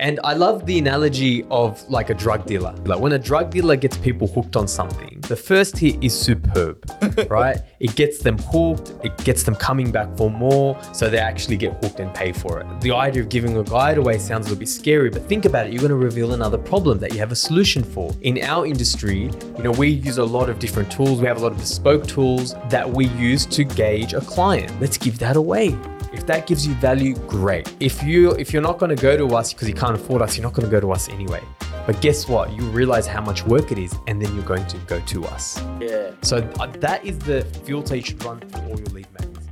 And I love the analogy of like a drug dealer. Like when a drug dealer gets people hooked on something, the first hit is superb, right? It gets them hooked, it gets them coming back for more, so they actually get hooked and pay for it. The idea of giving a guide away sounds a little bit scary, but think about it, you're going to reveal another problem that you have a solution for. In our industry, you know, we use a lot of different tools. We have a lot of bespoke tools that we use to gauge a client. Let's give that away. If that gives you value, great. If you're not going to go to us because you can't afford us, you're not going to go to us anyway. But guess what? You realize how much work it is, and then you're going to go to us. Yeah. So that is the filter you should run for all your lead magnets.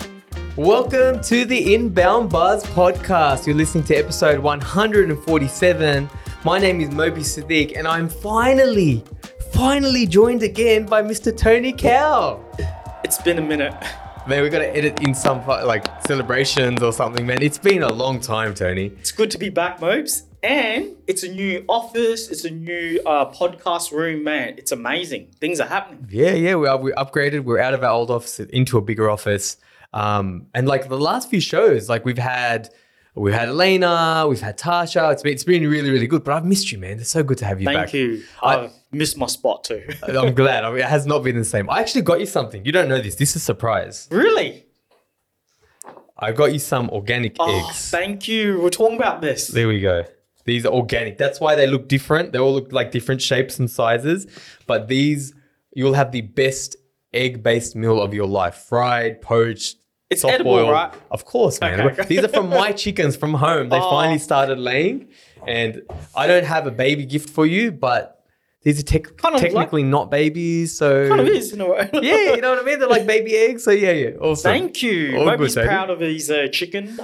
Welcome to the Inbound Buzz podcast. You're listening to episode 147. My name is Moby Sadiq, and I'm finally joined again by Mr. Tony Cow. It's been a minute. Man, we got to edit in some like celebrations or something, man. It's been a long time, Tony. It's good to be back, Mobes. And it's a new office. It's a new podcast room, man. It's amazing. Things are happening. Yeah. We upgraded. We're out of our old office into a bigger office. And like the last few shows, like we've had Elena, we've had Tasha. It's been really, really good. But I've missed you, man. It's so good to have you back. Thank you. I've missed my spot too. I'm glad. I mean, it has not been the same. I actually got you something. You don't know this. This is a surprise. Really? I got you some organic eggs. Thank you. We're talking about this. There we go. These are organic. That's why they look different. They all look like different shapes and sizes. But these, you'll have the best egg-based meal of your life. Fried, poached. It's soft edible, boiled. Right? Of course, man. Okay. These are from my chickens from home. They finally started laying. And I don't have a baby gift for you, but these are technically like, not babies, so... Kind of is, in a way. Yeah, you know what I mean? They're like baby eggs, so yeah, awesome. Thank you. Moby's proud of his chicken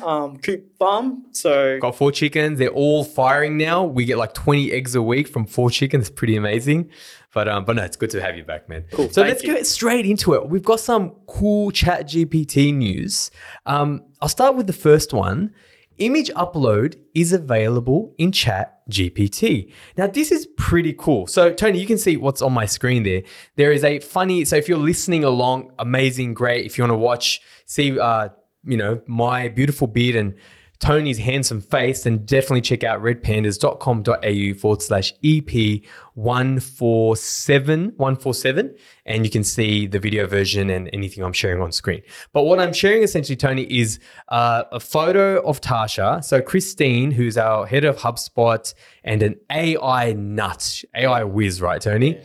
coop farm, so... Got 4 chickens. They're all firing now. We get like 20 eggs a week from 4 chickens. It's pretty amazing. But no, it's good to have you back, man. Cool, so let's get straight into it. We've got some cool ChatGPT news. I'll start with the first one. Image upload is available in ChatGPT. Now, this is pretty cool. So, Tony, you can see what's on my screen there. There is a funny... So, if you're listening along, amazing, great. If you want to watch, see, my beautiful beard and Tony's handsome face, then definitely check out redpandas.com.au/EP147, and you can see the video version and anything I'm sharing on screen. But what I'm sharing essentially, Tony, is a photo of Tasha. So Christine, who's our head of HubSpot and an AI nut, AI whiz, right, Tony? Yeah.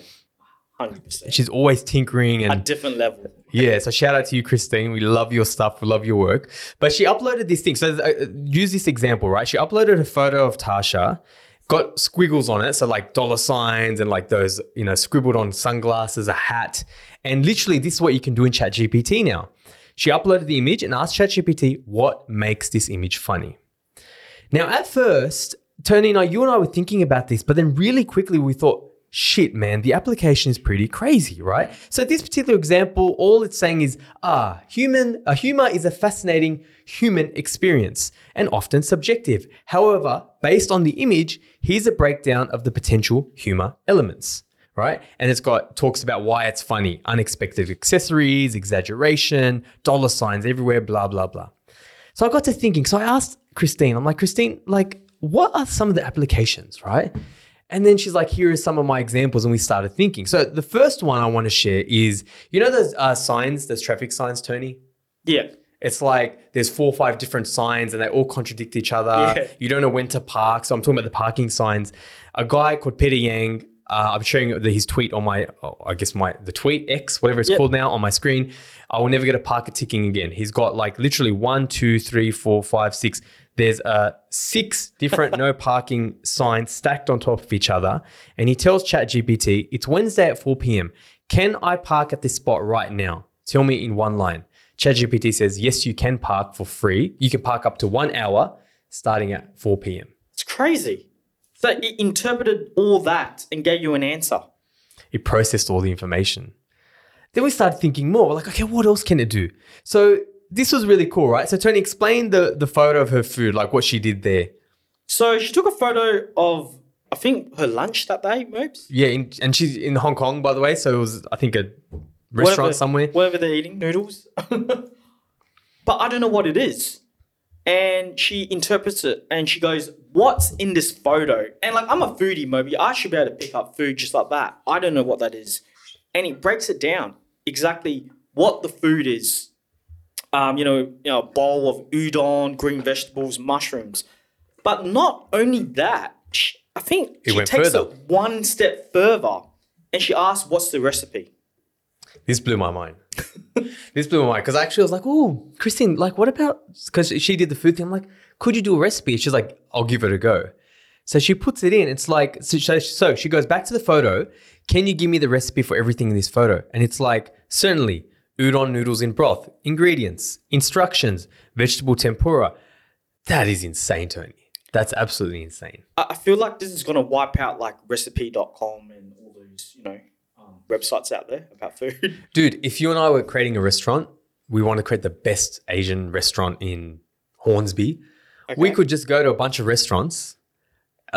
100%. She's always tinkering and at different level. Yeah, so shout out to you, Christine. We love your stuff. We love your work. But she uploaded this thing. So use this example, right? She uploaded a photo of Tasha, got squiggles on it, so like dollar signs and like those, you know, scribbled on sunglasses, a hat, and literally this is what you can do in ChatGPT now. She uploaded the image and asked ChatGPT what makes this image funny. Now, at first, Tony and you and I were thinking about this, but then really quickly we thought, shit, man, the application is pretty crazy, right? So this particular example, all it's saying is, humor is a fascinating human experience and often subjective. However, based on the image, here's a breakdown of the potential humor elements, right? And it's talks about why it's funny, unexpected accessories, exaggeration, dollar signs everywhere, blah, blah, blah. So I got to thinking, so I asked Christine, I'm like, Christine, like, what are some of the applications, right? And then she's like, here are some of my examples. And we started thinking. So the first one I want to share is, you know those signs, those traffic signs, Tony? Yeah. It's like there's 4 or 5 different signs and they all contradict each other. Yeah. You don't know when to park. So I'm talking about the parking signs. A guy called Peter Yang, I'm showing his tweet on the tweet X, whatever it's called now on my screen. I will never get a parker ticking again. He's got like literally 1, 2, 3, 4, 5, 6. There's 6 different no parking signs stacked on top of each other. And he tells ChatGPT, it's Wednesday at 4 p.m. Can I park at this spot right now? Tell me in one line. ChatGPT says, yes, you can park for free. You can park up to 1 hour starting at 4 p.m. It's crazy. So it interpreted all that and gave you an answer. It processed all the information. Then we started thinking more. We're like, okay, what else can it do? So this was really cool, right? So, Tony, explain the photo of her food, like what she did there. So, she took a photo of, I think, her lunch that day, Mopes. Yeah, and she's in Hong Kong, by the way. So, it was, I think, a restaurant somewhere. Whatever they're eating, noodles. But I don't know what it is. And she interprets it and she goes, what's in this photo? And like, I'm a foodie, Moby. I should be able to pick up food just like that. I don't know what that is. And it breaks it down exactly what the food is. A bowl of udon, green vegetables, mushrooms. But not only that, I think she takes it one step further and she asks, what's the recipe? This blew my mind. Because actually I was like, oh, Christine, like what about, because she did the food thing. I'm like, could you do a recipe? She's like, I'll give it a go. So she puts it in. It's like, so she goes back to the photo. Can you give me the recipe for everything in this photo? And it's like, certainly, udon noodles in broth, ingredients, instructions, vegetable tempura. That is insane, Tony. That's absolutely insane. I feel like this is going to wipe out like recipe.com and all those, websites out there about food. Dude, if you and I were creating a restaurant, we want to create the best Asian restaurant in Hornsby. Okay. We could just go to a bunch of restaurants.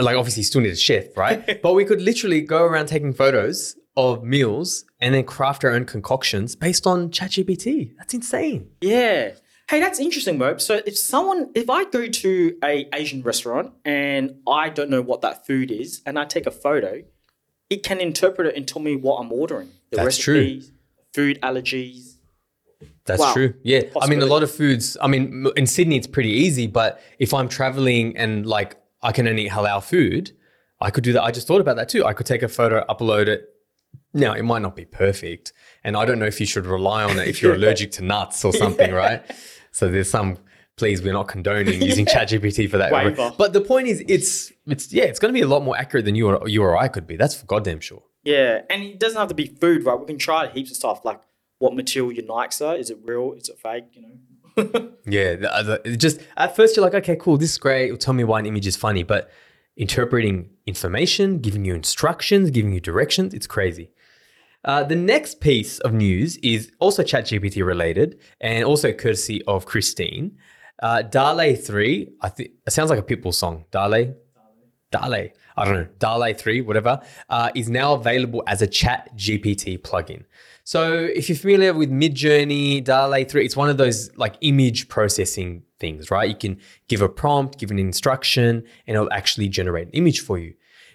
Like obviously you still need a chef, right? But we could literally go around taking photos of meals and then craft our own concoctions based on ChatGPT. That's insane. Yeah. Hey, that's interesting, Mob. So if I go to a Asian restaurant and I don't know what that food is and I take a photo, it can interpret it and tell me what I'm ordering. That's true. Food allergies. That's true. Yeah. I mean, a lot of foods, in Sydney, it's pretty easy, but if I'm traveling and like I can only eat halal food, I could do that. I just thought about that too. I could take a photo, upload it. Now, it might not be perfect. And I don't know if you should rely on it if you're allergic to nuts or something, right? So there's some, please, we're not condoning using ChatGPT for that. Waiver. But the point is, it's going to be a lot more accurate than you or I could be. That's for goddamn sure. Yeah, and it doesn't have to be food, right? We can try heaps of stuff, like what material your Nikes are. Is it real? Is it fake? Yeah, just at first you're like, okay, cool, this is great. It'll tell me why an image is funny. But interpreting information, giving you instructions, giving you directions, it's crazy. The next piece of news is also ChatGPT related and also courtesy of Christine. DALL-E 3, I think it sounds like a Pitbull song. DALL-E. I don't know. DALL-E 3, whatever, is now available as a ChatGPT plugin. So if you're familiar with Midjourney, DALL-E 3, it's one of those like image processing things, right? You can give a prompt, give an instruction, and it'll actually generate an image for you.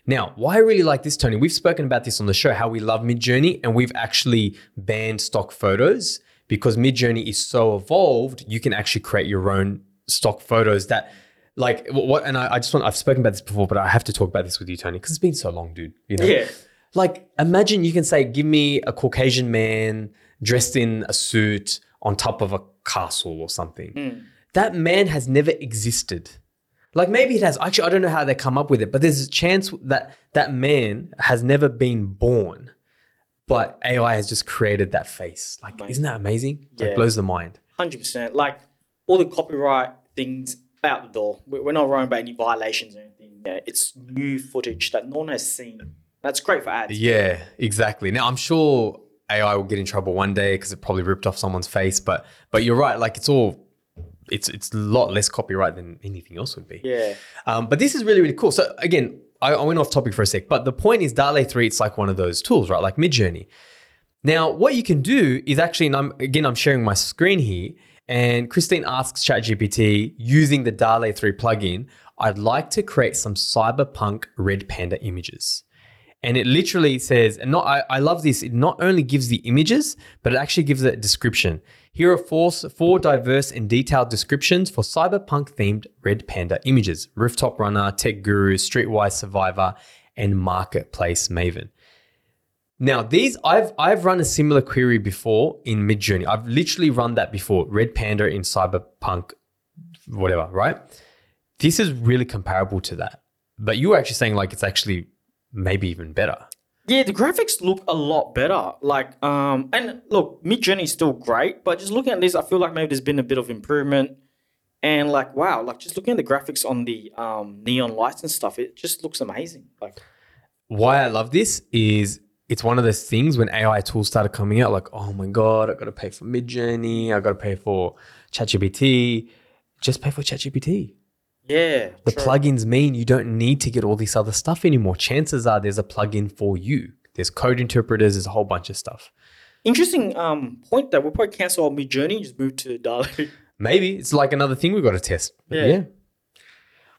Now, why I really like this, Tony, we've spoken about this on the show, how we love Midjourney, and we've actually banned stock photos because Midjourney is so evolved, you can actually create your own stock photos that like what, and I've spoken about this before, but I have to talk about this with you, Tony, because it's been so long, dude, Yeah. Like imagine you can say, give me a Caucasian man dressed in a suit on top of a castle or something. Mm. That man has never existed. Like maybe it has. Actually, I don't know how they come up with it, but there's a chance that that man has never been born, but AI has just created that face. Like, amazing. Isn't that amazing? Yeah. It blows the mind. 100%. Like all the copyright things out the door. We're not worrying about any violations or anything. Yeah, it's new footage that no one has seen. That's great for ads. Yeah, exactly. Now, I'm sure AI will get in trouble one day because it probably ripped off someone's face, but you're right. Like it's a lot less copyright than anything else would be. Yeah. But this is really, really cool. So again, I went off topic for a sec, but the point is DALL-E 3, it's like one of those tools, right? Like Midjourney. Now, what you can do is actually, and I'm sharing my screen here, and Christine asks ChatGPT, using the DALL-E 3 plugin, I'd like to create some cyberpunk red panda images. And it literally says, and I love this, it not only gives the images, but it actually gives it a description. Here are four diverse and detailed descriptions for cyberpunk-themed red panda images, rooftop runner, tech guru, streetwise survivor, and marketplace maven. Now, these, I've run a similar query before in Midjourney. I've literally run that before, red panda in cyberpunk, whatever, right? This is really comparable to that. But you were actually saying like it's actually maybe even better. Yeah, the graphics look a lot better. Like, and look, Midjourney is still great, but just looking at this, I feel like maybe there's been a bit of improvement. And like, wow, like just looking at the graphics on the neon lights and stuff, it just looks amazing. Like, why I love this is it's one of those things when AI tools started coming out, like, oh my God, I got to pay for Midjourney, I got to pay for ChatGPT. Just pay for ChatGPT. Yeah. The true. Plugins mean you don't need to get all this other stuff anymore. Chances are there's a plugin for you. There's code interpreters, there's a whole bunch of stuff. Interesting point that we'll probably cancel our Midjourney and just move to DALL-E. Maybe. It's like another thing we've got to test. Yeah.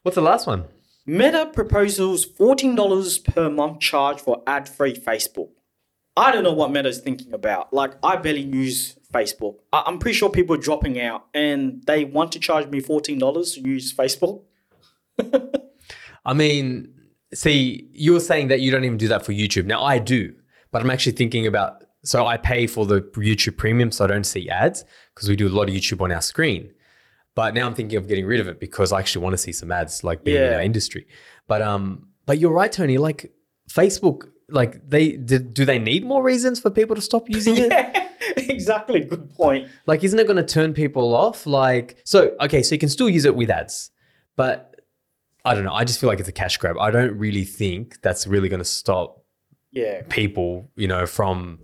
What's the last one? Meta proposes $14 per month charge for ad-free Facebook. I don't know what Meta's thinking about. Like, I barely use Facebook. I'm pretty sure people are dropping out and they want to charge me $14 to use Facebook. I mean, see, you're saying that you don't even do that for YouTube. Now, I do, but I'm actually thinking about, so I pay for the YouTube Premium so I don't see ads because we do a lot of YouTube on our screen. But now I'm thinking of getting rid of it because I actually want to see some ads, like being in our industry. But you're right, Tony. Like Facebook, like they do they need more reasons for people to stop using it? Exactly. Good point. Like, isn't it going to turn people off? Like, so okay, so you can still use it with ads, but I don't know. I just feel like it's a cash grab. I don't really think that's really going to stop people, you know, from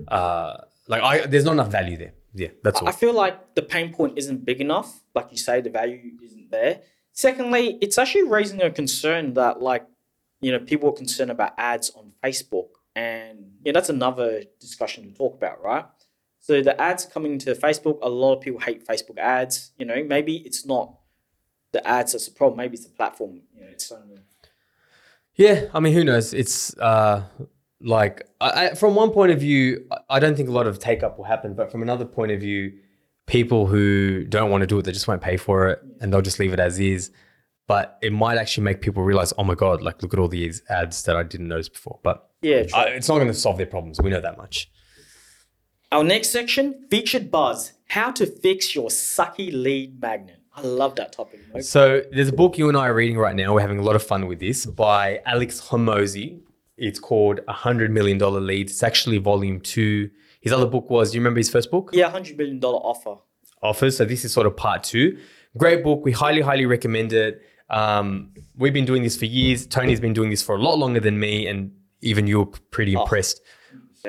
there's not enough value there. Yeah, that's all. I feel like the pain point isn't big enough. Like you say, the value isn't there. Secondly, it's actually raising a concern that, like, you know, people are concerned about ads on Facebook. And, yeah, that's another discussion to talk about, right? So the ads coming to Facebook, a lot of people hate Facebook ads. You know, maybe it's not the ads that's the problem. Maybe it's the platform. You know, it's something. Yeah, I mean, who knows? It's... Like, I, from one point of view, I don't think a lot of take up will happen, but from another point of view, people who don't want to do it, they just won't pay for it and they'll just leave it as is. But it might actually make people realize, oh my God, like, look at all these ads that I didn't notice before. But yeah, it's not going to solve their problems. We know that much. Our next section, featured buzz, how to fix your sucky lead magnet. I love that topic. Okay. So there's a book you and I are reading right now. We're having a lot of fun with this, by Alex Hormozi. It's called $100 Million Leads. It's actually volume 2. His other book was, do you remember his first book? Yeah, $100 Million Offer. Offer. So this is sort of part 2. Great book. We highly, highly recommend it. We've been doing this for years. Tony's been doing this for a lot longer than me. And even you're pretty impressed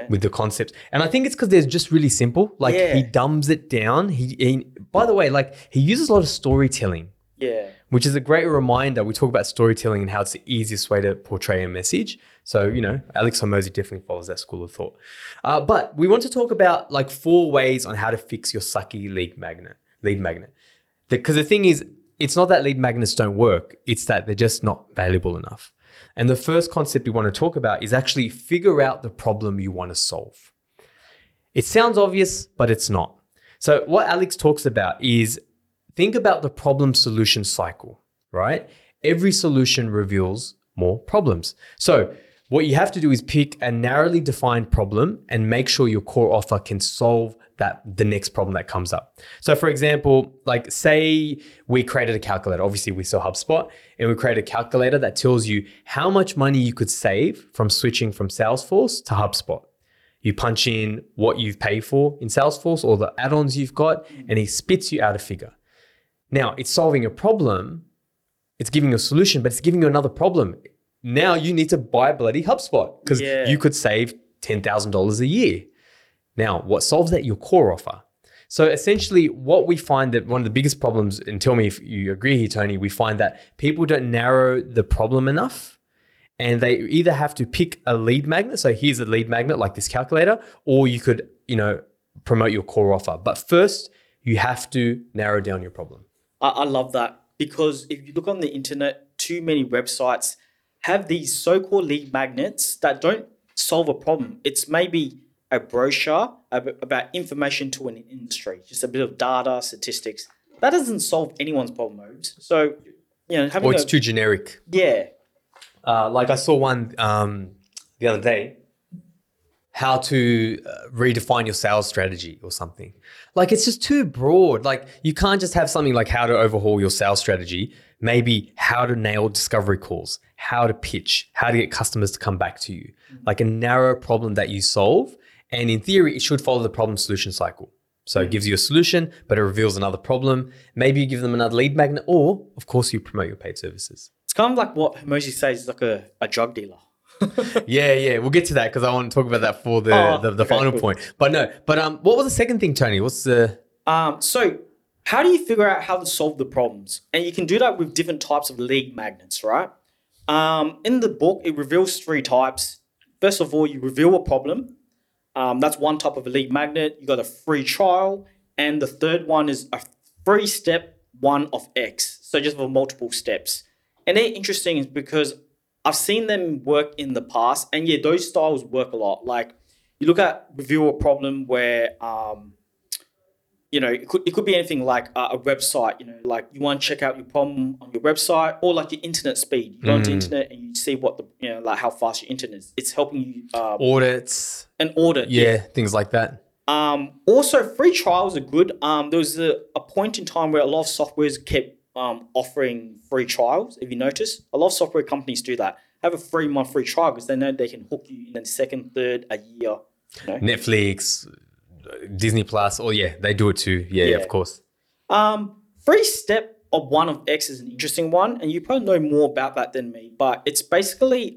with the concepts. And I think it's because they're just really simple. Like, he dumbs it down. He by the way, like, he uses a lot of storytelling. Yeah. Which is a great reminder. We talk about storytelling and how it's the easiest way to portray a message. So, you know, Alex Hormozi definitely follows that school of thought. But we want to talk about, like, 4 ways on how to fix your sucky lead magnet. Because the thing is, it's not that lead magnets don't work. It's that they're just not valuable enough. And the first concept we want to talk about is actually figure out the problem you want to solve. It sounds obvious, but it's not. So what Alex talks about is, think about the problem solution cycle, right? Every solution reveals more problems. So what you have to do is pick a narrowly defined problem and make sure your core offer can solve the next problem that comes up. So for example, like, say we created a calculator, obviously we sell HubSpot, and we created a calculator that tells you how much money you could save from switching from Salesforce to HubSpot. You punch in what you've paid for in Salesforce or the add-ons you've got, and he spits you out a figure. Now, it's solving a problem, it's giving you a solution, but it's giving you another problem. Now you need to buy bloody HubSpot because you could save $10,000 a year. Now, what solves that? Your core offer. So essentially what we find that one of the biggest problems, and tell me if you agree here, Tony, we find that people don't narrow the problem enough and they either have to pick a lead magnet. So here's a lead magnet like this calculator, or you could, you know, promote your core offer. But first you have to narrow down your problem. I love that, because if you look on the internet, too many websites have these so-called lead magnets that don't solve a problem. It's maybe a brochure about information to an industry, just a bit of data, statistics. That doesn't solve anyone's problem. So, you know, having it's too generic. Yeah. Like I saw one the other day, how to redefine your sales strategy or something. Like, it's just too broad. Like, you can't just have something like how to overhaul your sales strategy, maybe how to nail discovery calls, how to pitch, how to get customers to come back to you. Like, a narrow problem that you solve. And in theory, it should follow the problem solution cycle. So it gives you a solution, but it reveals another problem. Maybe you give them another lead magnet, or of course you promote your paid services. It's kind of like what Hormozi says is like a drug dealer. Yeah, we'll get to that because I want to talk about that for the final point. But no, what was the second thing, Tony? What's the so how do you figure out how to solve the problems? And you can do that with different types of lead magnets, right? In the book, it reveals 3 types. First of all, you reveal a problem. That's one type of a lead magnet. You got a free trial, and the third one is a free step 1 of X. So just for multiple steps. And they're interesting because I've seen them work in the past. And yeah, those styles work a lot. Like you look at review a problem where, you know, it could be anything like a website, you know, like you want to check out your problem on your website or like your internet speed. You go onto internet and you see what the, you know, like how fast your internet is. It's helping you. Audits. An audit. Yeah, things like that. Also, free trials are good. There was a point in time where a lot of softwares kept offering free trials. If you notice, a lot of software companies do that. Have a 3-month free trial because they know they can hook you in the second, third, a year. You know? Netflix, Disney Plus, oh yeah, they do it too. Yeah, of course. Free step of one of X is an interesting one, and you probably know more about that than me, but it's basically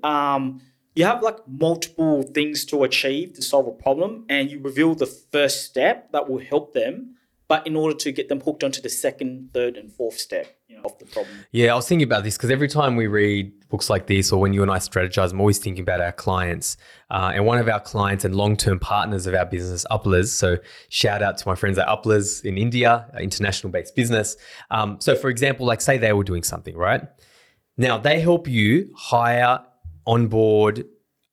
you have like multiple things to achieve to solve a problem, and you reveal the first step that will help them, but in order to get them hooked onto the second, third, and fourth step, you know, of the problem. Yeah, I was thinking about this because every time we read books like this or when you and I strategize, I'm always thinking about our clients. And one of our clients and long-term partners of our business, Uplers. So shout out to my friends at Uplers in India, international-based business. So for example, like say they were doing something, right? Now they help you hire, onboard.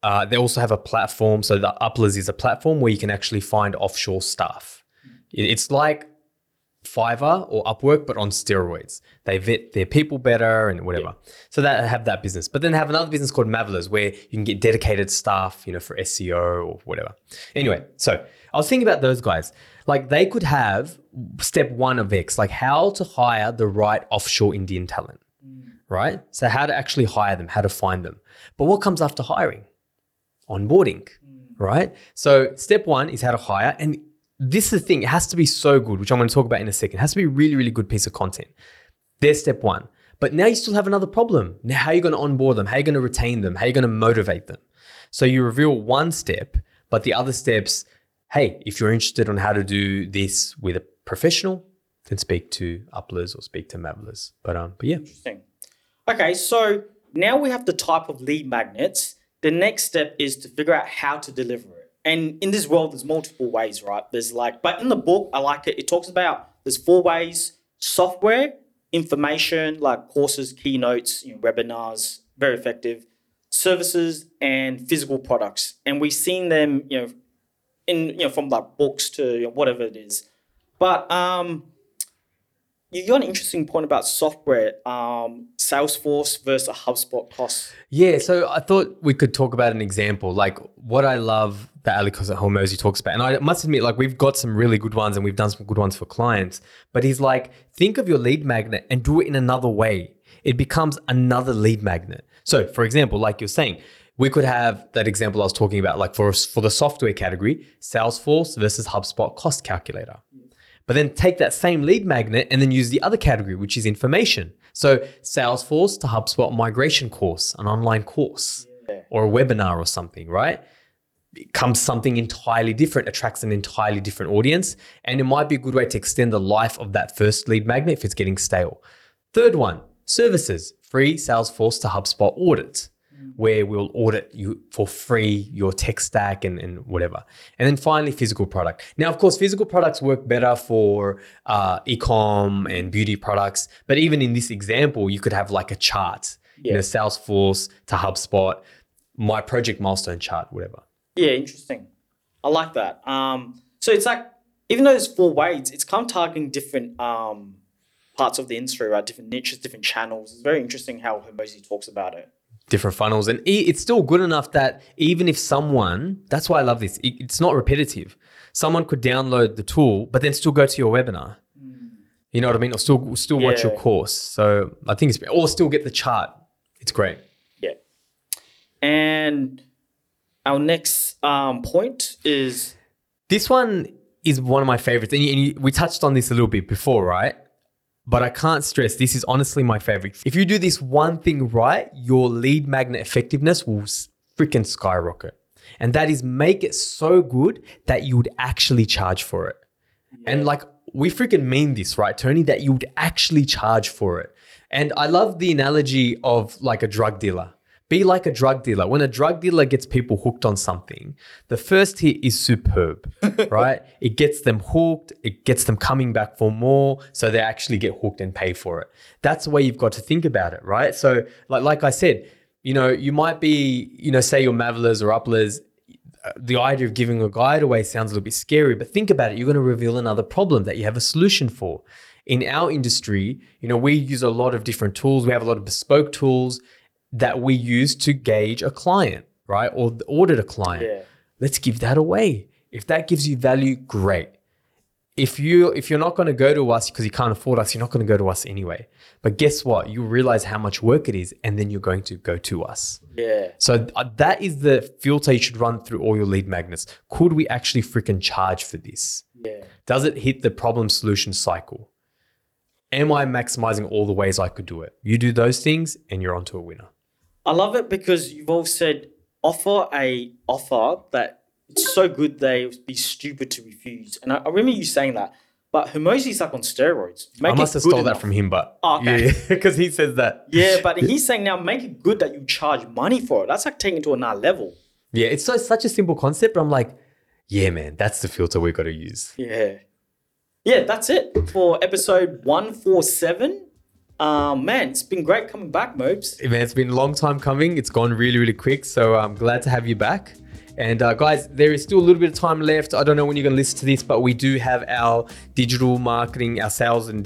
They also have a platform. So the Uplers is a platform where you can actually find offshore staff. It's like Fiverr or Upwork, but on steroids. They vet their people better and whatever. Yeah. So that have that business. But then they have another business called Mavlers where you can get dedicated staff, you know, for SEO or whatever. Anyway, so I was thinking about those guys. Like they could have step one of X, like how to hire the right offshore Indian talent, right? So how to actually hire them, how to find them. But what comes after hiring? Onboarding, right? So step one is how to hire, and this is the thing, it has to be so good, which I'm going to talk about in a second. It has to be a really, really good piece of content. There's step one. But now you still have another problem. Now, how are you going to onboard them? How are you going to retain them? How are you going to motivate them? So you reveal one step, but the other steps, hey, if you're interested on how to do this with a professional, then speak to Uplers or speak to Mavlers. But yeah. Interesting. Okay, so now we have the type of lead magnets. The next step is to figure out how to deliver it. And in this world, there's multiple ways, right? There's like, but in the book, I like it. It talks about there's 4 ways: software, information, like courses, keynotes, you know, webinars, very effective, services, and physical products. And we've seen them, you know, in, you know, from like books to, you know, whatever it is. But you got an interesting point about software, Salesforce versus a HubSpot cost. Yeah, so I thought we could talk about an example. Like what I love that Alex Hormozi talks about, and I must admit, like we've got some really good ones and we've done some good ones for clients, but he's like, think of your lead magnet and do it in another way. It becomes another lead magnet. So for example, like you're saying, we could have that example I was talking about, like for the software category, Salesforce versus HubSpot cost calculator. But then take that same lead magnet and then use the other category, which is information. So Salesforce to HubSpot migration course, an online course or a webinar or something, right? Becomes something entirely different, attracts an entirely different audience. And it might be a good way to extend the life of that first lead magnet if it's getting stale. Third one, services, free Salesforce to HubSpot audit, where we'll audit you for free, your tech stack and whatever. And then finally, physical product. Now, of course, physical products work better for e-com and beauty products. But even in this example, you could have like a chart, you know, Salesforce to HubSpot, my project milestone chart, whatever. Yeah, interesting. I like that. So it's like, even though there's 4 ways, it's kind of targeting different parts of the industry, right? Different niches, different channels. It's very interesting how Hormozi talks about it. Different funnels, and it's still good enough that even if someone, that's why I love this, it's not repetitive. Someone could download the tool, but then still go to your webinar. You know what I mean? Or still watch your course. So I think it's, or still get the chart. It's great. Yeah. And our next point is. This one is one of my favorites. And we touched on this a little bit before, right? But I can't stress, this is honestly my favorite. If you do this one thing right, your lead magnet effectiveness will freaking skyrocket. And that is make it so good that you would actually charge for it. Yeah. And like, we freaking mean this, right, Tony? That you would actually charge for it. And I love the analogy of like a drug dealer. Be like a drug dealer. When a drug dealer gets people hooked on something, the first hit is superb, right? It gets them hooked. It gets them coming back for more, so they actually get hooked and pay for it. That's the way you've got to think about it, right? So like I said, you know, you might be, you know, say your Mavlers or Uplers, the idea of giving a guide away sounds a little bit scary, but think about it. You're going to reveal another problem that you have a solution for. In our industry, you know, we use a lot of different tools. We have a lot of bespoke tools that we use to gauge a client, right? Or audit a client. Yeah. Let's give that away. If that gives you value, great. If you're not going to go to us because you can't afford us, you're not going to go to us anyway. But guess what? You realize how much work it is, and then you're going to go to us. Yeah. So that is the filter you should run through all your lead magnets. Could we actually freaking charge for this? Yeah. Does it hit the problem solution cycle? Am I maximizing all the ways I could do it? You do those things and you're onto a winner. I love it because you've all said offer a offer that it's so good they would be stupid to refuse. And I remember you saying that, but Hormozi's like on steroids. I must have stole that from him, but because he says that. Yeah, but he's saying now make it good that you charge money for it. That's like taking it to another level. Yeah, it's such a simple concept, but I'm like, yeah, man, that's the filter we've got to use. Yeah. Yeah, that's it for episode 147. Man, it's been great coming back, Mobes. Man, it's been a long time coming. It's gone really, really quick. So I'm glad to have you back. And guys, there is still a little bit of time left. I don't know when you're going to listen to this, but we do have our digital marketing, our sales and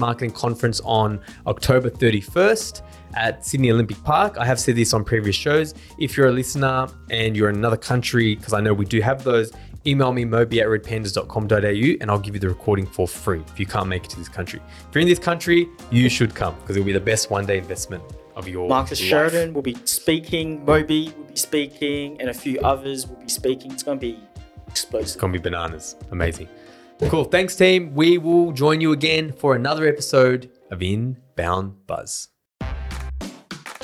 marketing conference on October 31st at Sydney Olympic Park. I have said this on previous shows. If you're a listener and you're in another country, because I know we do have those, email me moby at redpandas.com.au and I'll give you the recording for free if you can't make it to this country. If you're in this country, you should come because it'll be the best one-day investment of your Marcus life. Sheridan will be speaking, Moby will be speaking, and a few others will be speaking. It's going to be explosive. It's going to be bananas. Amazing. Cool. Thanks, team. We will join you again for another episode of Inbound Buzz.